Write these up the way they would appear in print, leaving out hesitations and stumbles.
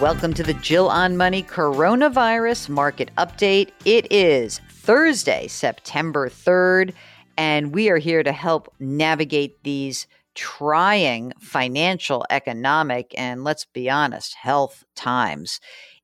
Welcome to the Jill on Money Coronavirus Market Update. It is Thursday, September 3rd, and we are here to help navigate these trying financial, economic, and let's be honest, health times.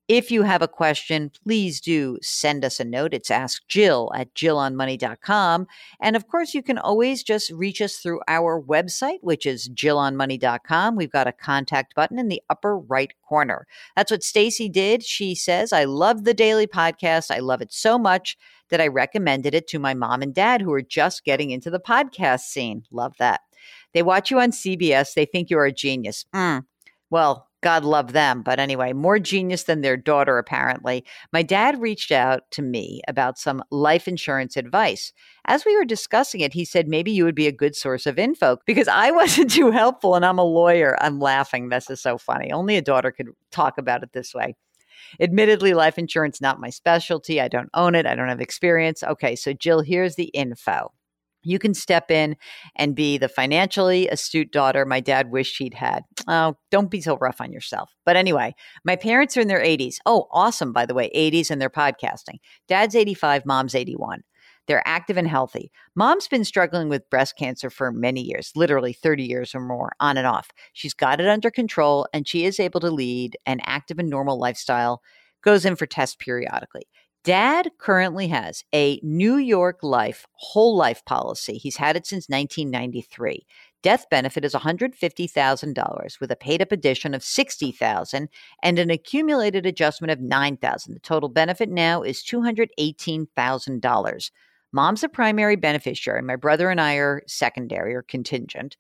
If you have a question, please do send us a note. It's askjill@jillonmoney.com. And of course, you can always just reach us through our website, which is jillonmoney.com. We've got a contact button in the upper right corner. That's what Stacy did. She says, I love the daily podcast. I love it so much that I recommended it to my mom and dad who are just getting into the podcast scene. Love that. They watch you on CBS. They think you're a genius. Well, God love them. But anyway, more genius than their daughter, apparently. My dad reached out to me about some life insurance advice. As we were discussing it, he said, maybe you would be a good source of info because I wasn't too helpful and I'm a lawyer. I'm laughing. This is so funny. Only a daughter could talk about it this way. Admittedly, life insurance, not my specialty. I don't own it. I don't have experience. Okay, so Jill, here's the info. You can step in and be the financially astute daughter my dad wished he'd had. Oh, don't be so rough on yourself. But anyway, my parents are in their 80s. Oh, awesome, by the way, 80s and they're podcasting. Dad's 85, mom's 81. They're active and healthy. Mom's been struggling with breast cancer for many years, literally 30 years or more, on and off. She's got it under control and she is able to lead an active and normal lifestyle, goes in for tests periodically. Dad currently has a New York Life whole life policy. He's had it since 1993. Death benefit is $150,000 with a paid-up addition of $60,000 and an accumulated adjustment of $9,000. The total benefit now is $218,000. Mom's a primary beneficiary. My brother and I are secondary or contingent.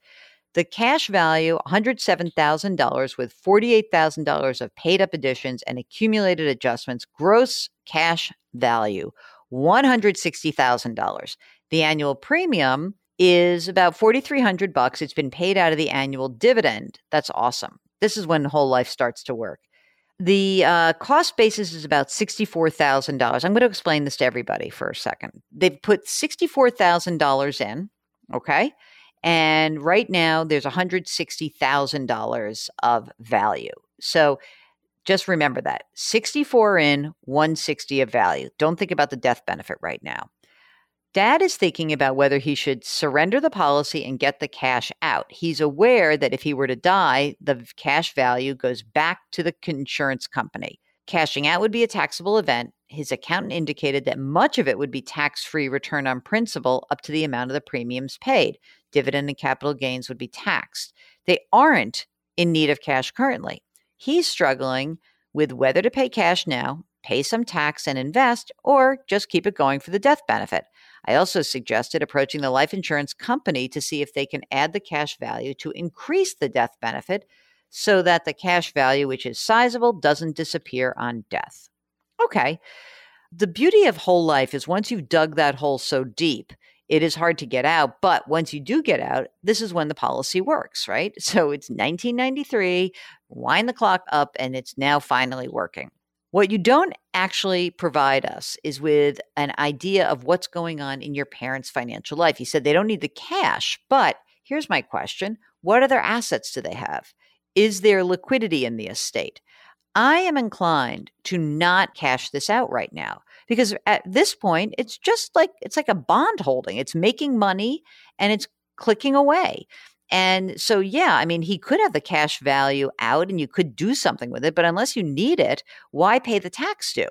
The cash value, $107,000 with $48,000 of paid-up additions and accumulated adjustments. Gross cash value, $160,000. The annual premium is about $4,300. It's been paid out of the annual dividend. That's awesome. This is when whole life starts to work. The cost basis is about $64,000. I'm going to explain this to everybody for a second. They've put $64,000 in, okay? And right now, there's $160,000 of value. So just remember that. 64 in, 160 of value. Don't think about the death benefit right now. Dad is thinking about whether he should surrender the policy and get the cash out. He's aware that if he were to die, the cash value goes back to the insurance company. Cashing out would be a taxable event. His accountant indicated that much of it would be tax-free return on principal up to the amount of the premiums paid. Dividend and capital gains would be taxed. They aren't in need of cash currently. He's struggling with whether to pay cash now, pay some tax and invest, or just keep it going for the death benefit. I also suggested approaching the life insurance company to see if they can add the cash value to increase the death benefit so that the cash value, which is sizable, doesn't disappear on death. Okay. The beauty of whole life is once you've dug that hole so deep, it is hard to get out. But once you do get out, this is when the policy works, right? So it's 1993, wind the clock up, and it's now finally working. What you don't actually provide us is with an idea of what's going on in your parents' financial life. You said they don't need the cash, but here's my question. What other assets do they have? Is there liquidity in the estate? I am inclined to not cash this out right now because at this point, it's like a bond holding. It's making money and it's clicking away. And so, yeah, I mean, he could have the cash value out and you could do something with it, but unless you need it, why pay the tax due?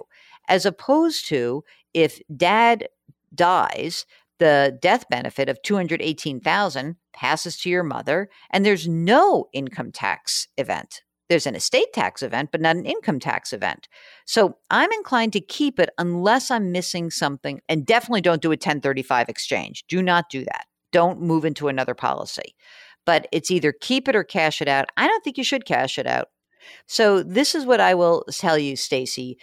As opposed to if Dad dies, the death benefit of $218,000 passes to your mother and there's no income tax event. There's an estate tax event, but not an income tax event. So I'm inclined to keep it unless I'm missing something, and definitely don't do a 1035 exchange. Do not do that. Don't move into another policy. but it's either keep it or cash it out. I don't think you should cash it out. So this is what I will tell you, Stacey.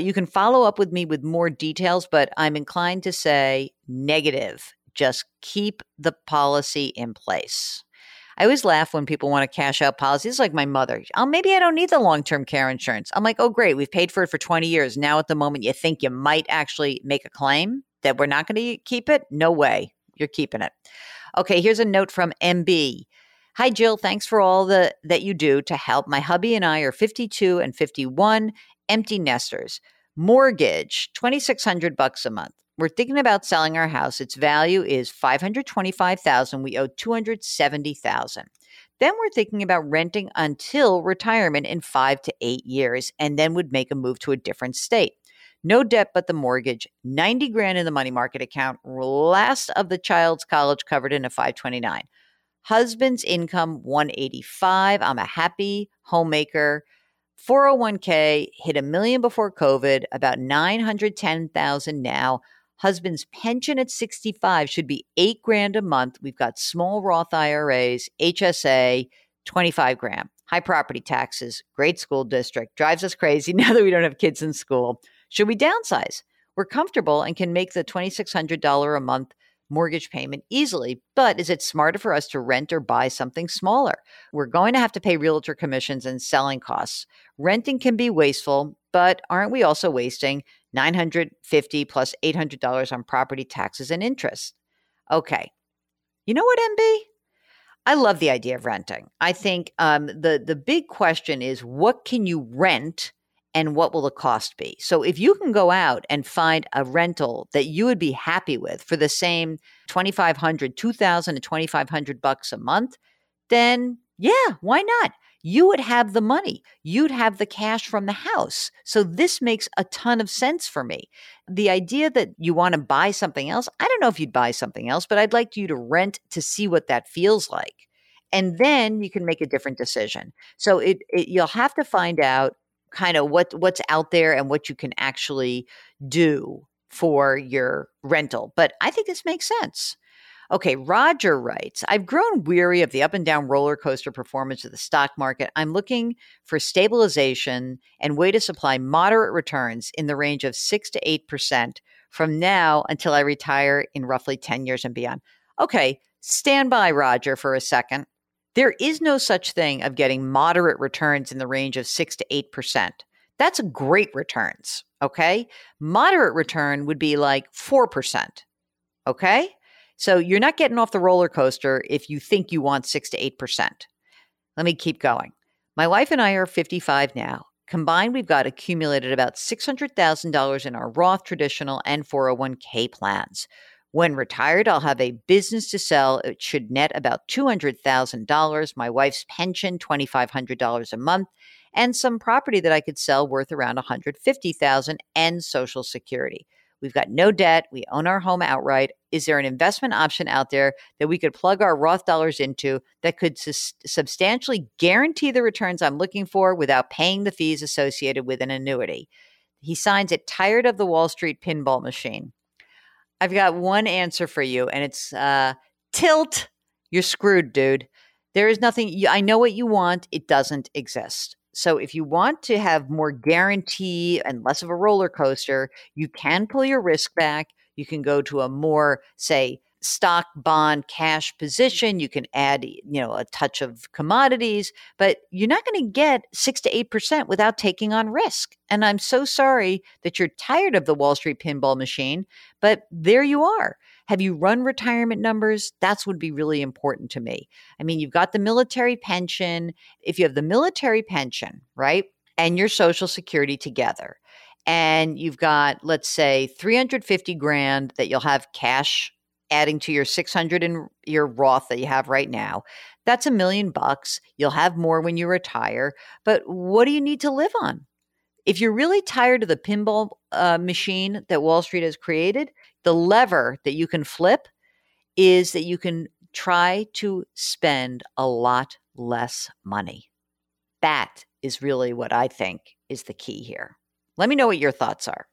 You can follow up with me with more details, but I'm inclined to say negative. Just keep the policy in place. I always laugh when people want to cash out policies. Like my mother, oh, maybe I don't need the long-term care insurance. I'm like, oh, great. We've paid for it for 20 years. Now at the moment you think you might actually make a claim that we're not going to keep it? No way. You're keeping it. Okay. Here's a note from MB. Hi, Jill. Thanks for all that you do to help. My hubby and I are 52 and 51 empty nesters. Mortgage, $2,600 a month. We're thinking about selling our house. Its value is $525,000. We owe $270,000. Then we're thinking about renting until retirement in 5 to 8 years, and then would make a move to a different state. No debt but the mortgage, $90,000 in the money market account, last of the child's college covered in a 529. Husband's income, $185,000. I'm a happy homemaker. 401k, hit $1 million before COVID, about $910,000 now. Husband's pension at 65 should be $8,000 a month. We've got small Roth IRAs, HSA, $25,000. High property taxes, great school district, drives us crazy now that we don't have kids in school. Should we downsize? We're comfortable and can make the $2,600 a month mortgage payment easily, but is it smarter for us to rent or buy something smaller? We're going to have to pay realtor commissions and selling costs. Renting can be wasteful, but aren't we also wasting $950 plus $800 on property taxes and interest? Okay. You know what, MB? I love the idea of renting. I think the big question is, what can you rent and what will the cost be? So if you can go out and find a rental that you would be happy with for the same $2,500, $2,000 to $2,500 a month, then yeah, why not? You would have the money. You'd have the cash from the house. So this makes a ton of sense for me. The idea that you want to buy something else, I don't know if you'd buy something else, but I'd like you to rent to see what that feels like. And then you can make a different decision. So you'll have to find out kind of what's out there and what you can actually do for your rental. But I think this makes sense. Okay, Roger writes, I've grown weary of the up and down roller coaster performance of the stock market. I'm looking for stabilization and way to supply moderate returns in the range of 6 to 8% from now until I retire in roughly 10 years and beyond. Okay, stand by, Roger, for a second. There is no such thing of getting moderate returns in the range of 6 to 8%. That's great returns, okay? Moderate return would be like 4%, okay? So you're not getting off the roller coaster if you think you want 6 to 8%. Let me keep going. My wife and I are 55 now. Combined, we've got accumulated about $600,000 in our Roth, traditional, and 401k plans. When retired, I'll have a business to sell. It should net about $200,000, my wife's pension, $2,500 a month, and some property that I could sell worth around $150,000 and Social Security. We've got no debt. We own our home outright. Is there an investment option out there that we could plug our Roth dollars into that could substantially guarantee the returns I'm looking for without paying the fees associated with an annuity? He signs it, Tired of the Wall Street Pinball Machine. I've got one answer for you, and it's tilt. You're screwed, dude. There is nothing. I know what you want. It doesn't exist. So if you want to have more guarantee and less of a roller coaster, you can pull your risk back. You can go to a more, say, stock, bond, cash position. You can add, a touch of commodities, but you're not going to get 6 to 8% without taking on risk. And I'm so sorry that you're tired of the Wall Street pinball machine, but there you are. Have you run retirement numbers? That's would be really important to me. I mean, you've got the military pension. If you have the military pension, right, and your Social Security together, and you've got, let's say, $350,000 that you'll have cash adding to your $600 in your Roth that you have right now, that's $1 million. You'll have more when you retire. But what do you need to live on? If you're really tired of the pinball machine that Wall Street has created, the lever that you can flip is that you can try to spend a lot less money. That is really what I think is the key here. Let me know what your thoughts are.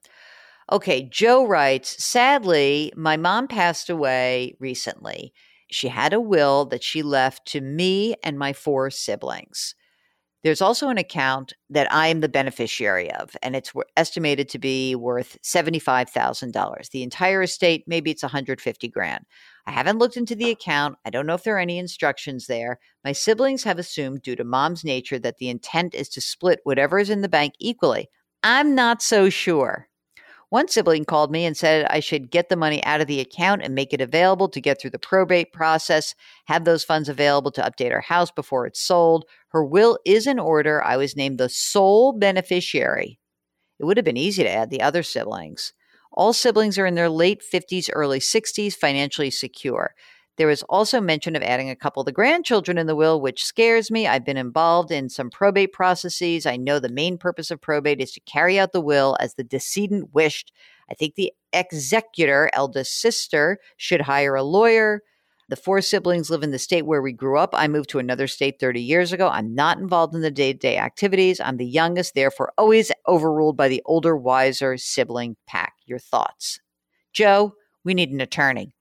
Okay, Joe writes, sadly, my mom passed away recently. She had a will that she left to me and my 4 siblings. There's also an account that I am the beneficiary of, and it's estimated to be worth $75,000. The entire estate, maybe it's $150,000. I haven't looked into the account. I don't know if there are any instructions there. My siblings have assumed, due to mom's nature, that the intent is to split whatever is in the bank equally. I'm not so sure. One sibling called me and said I should get the money out of the account and make it available to get through the probate process, have those funds available to update her house before it's sold. Her will is in order. I was named the sole beneficiary. It would have been easy to add the other siblings. All siblings are in their late 50s, early 60s, financially secure. There was also mention of adding a couple of the grandchildren in the will, which scares me. I've been involved in some probate processes. I know the main purpose of probate is to carry out the will as the decedent wished. I think the executor, eldest sister, should hire a lawyer. The 4 siblings live in the state where we grew up. I moved to another state 30 years ago. I'm not involved in the day-to-day activities. I'm the youngest, therefore always overruled by the older, wiser sibling pack. Your thoughts? Joe, we need an attorney.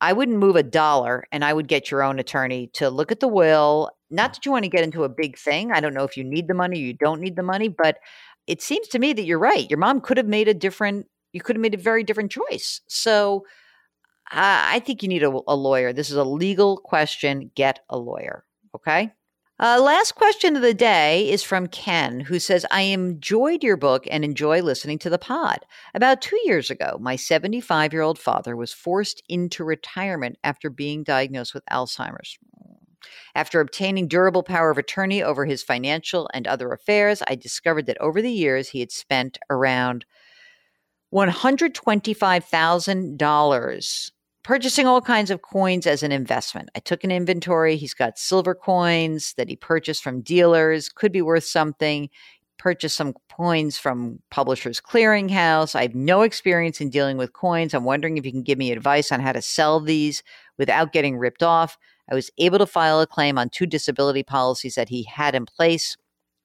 I wouldn't move $1, and I would get your own attorney to look at the will. Not that you want to get into a big thing. I don't know if you need the money or you don't need the money, but it seems to me that you're right. Your mom could have made a very different choice. So I think you need a lawyer. This is a legal question. Get a lawyer. Okay. Last question of the day is from Ken, who says, I enjoyed your book and enjoy listening to the pod. About 2 years ago, my 75-year-old father was forced into retirement after being diagnosed with Alzheimer's. After obtaining durable power of attorney over his financial and other affairs, I discovered that over the years, he had spent around $125,000 purchasing all kinds of coins as an investment. I took an inventory. He's got silver coins that he purchased from dealers, could be worth something. Purchased some coins from Publishers Clearing House. I have no experience in dealing with coins. I'm wondering if you can give me advice on how to sell these without getting ripped off. I was able to file a claim on 2 disability policies that he had in place.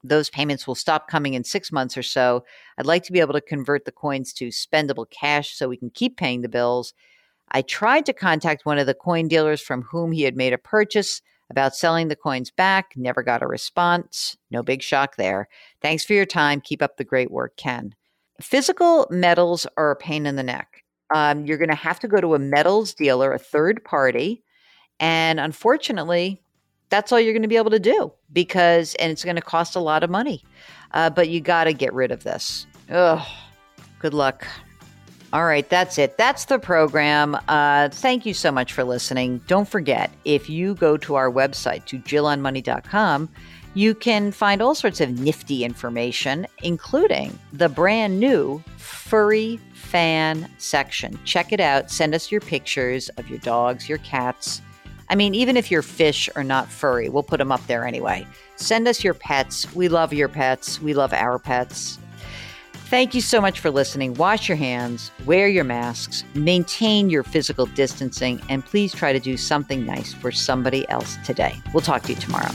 Those payments will stop coming in 6 months or so. I'd like to be able to convert the coins to spendable cash so we can keep paying the bills. I tried to contact one of the coin dealers from whom he had made a purchase about selling the coins back. Never got a response. No big shock there. Thanks for your time. Keep up the great work, Ken. Physical metals are a pain in the neck. You're going to have to go to a metals dealer, a third party. And unfortunately, that's all you're going to be able to do because it's going to cost a lot of money. But you got to get rid of this. Ugh. Good luck. All right, that's it. That's the program. Thank you so much for listening. Don't forget, if you go to our website, to jillonmoney.com, you can find all sorts of nifty information, including the brand new furry fan section. Check it out. Send us your pictures of your dogs, your cats. I mean, even if your fish are not furry, we'll put them up there anyway. Send us your pets. We love your pets. We love our pets. Thank you so much for listening. Wash your hands, wear your masks, maintain your physical distancing, and please try to do something nice for somebody else today. We'll talk to you tomorrow.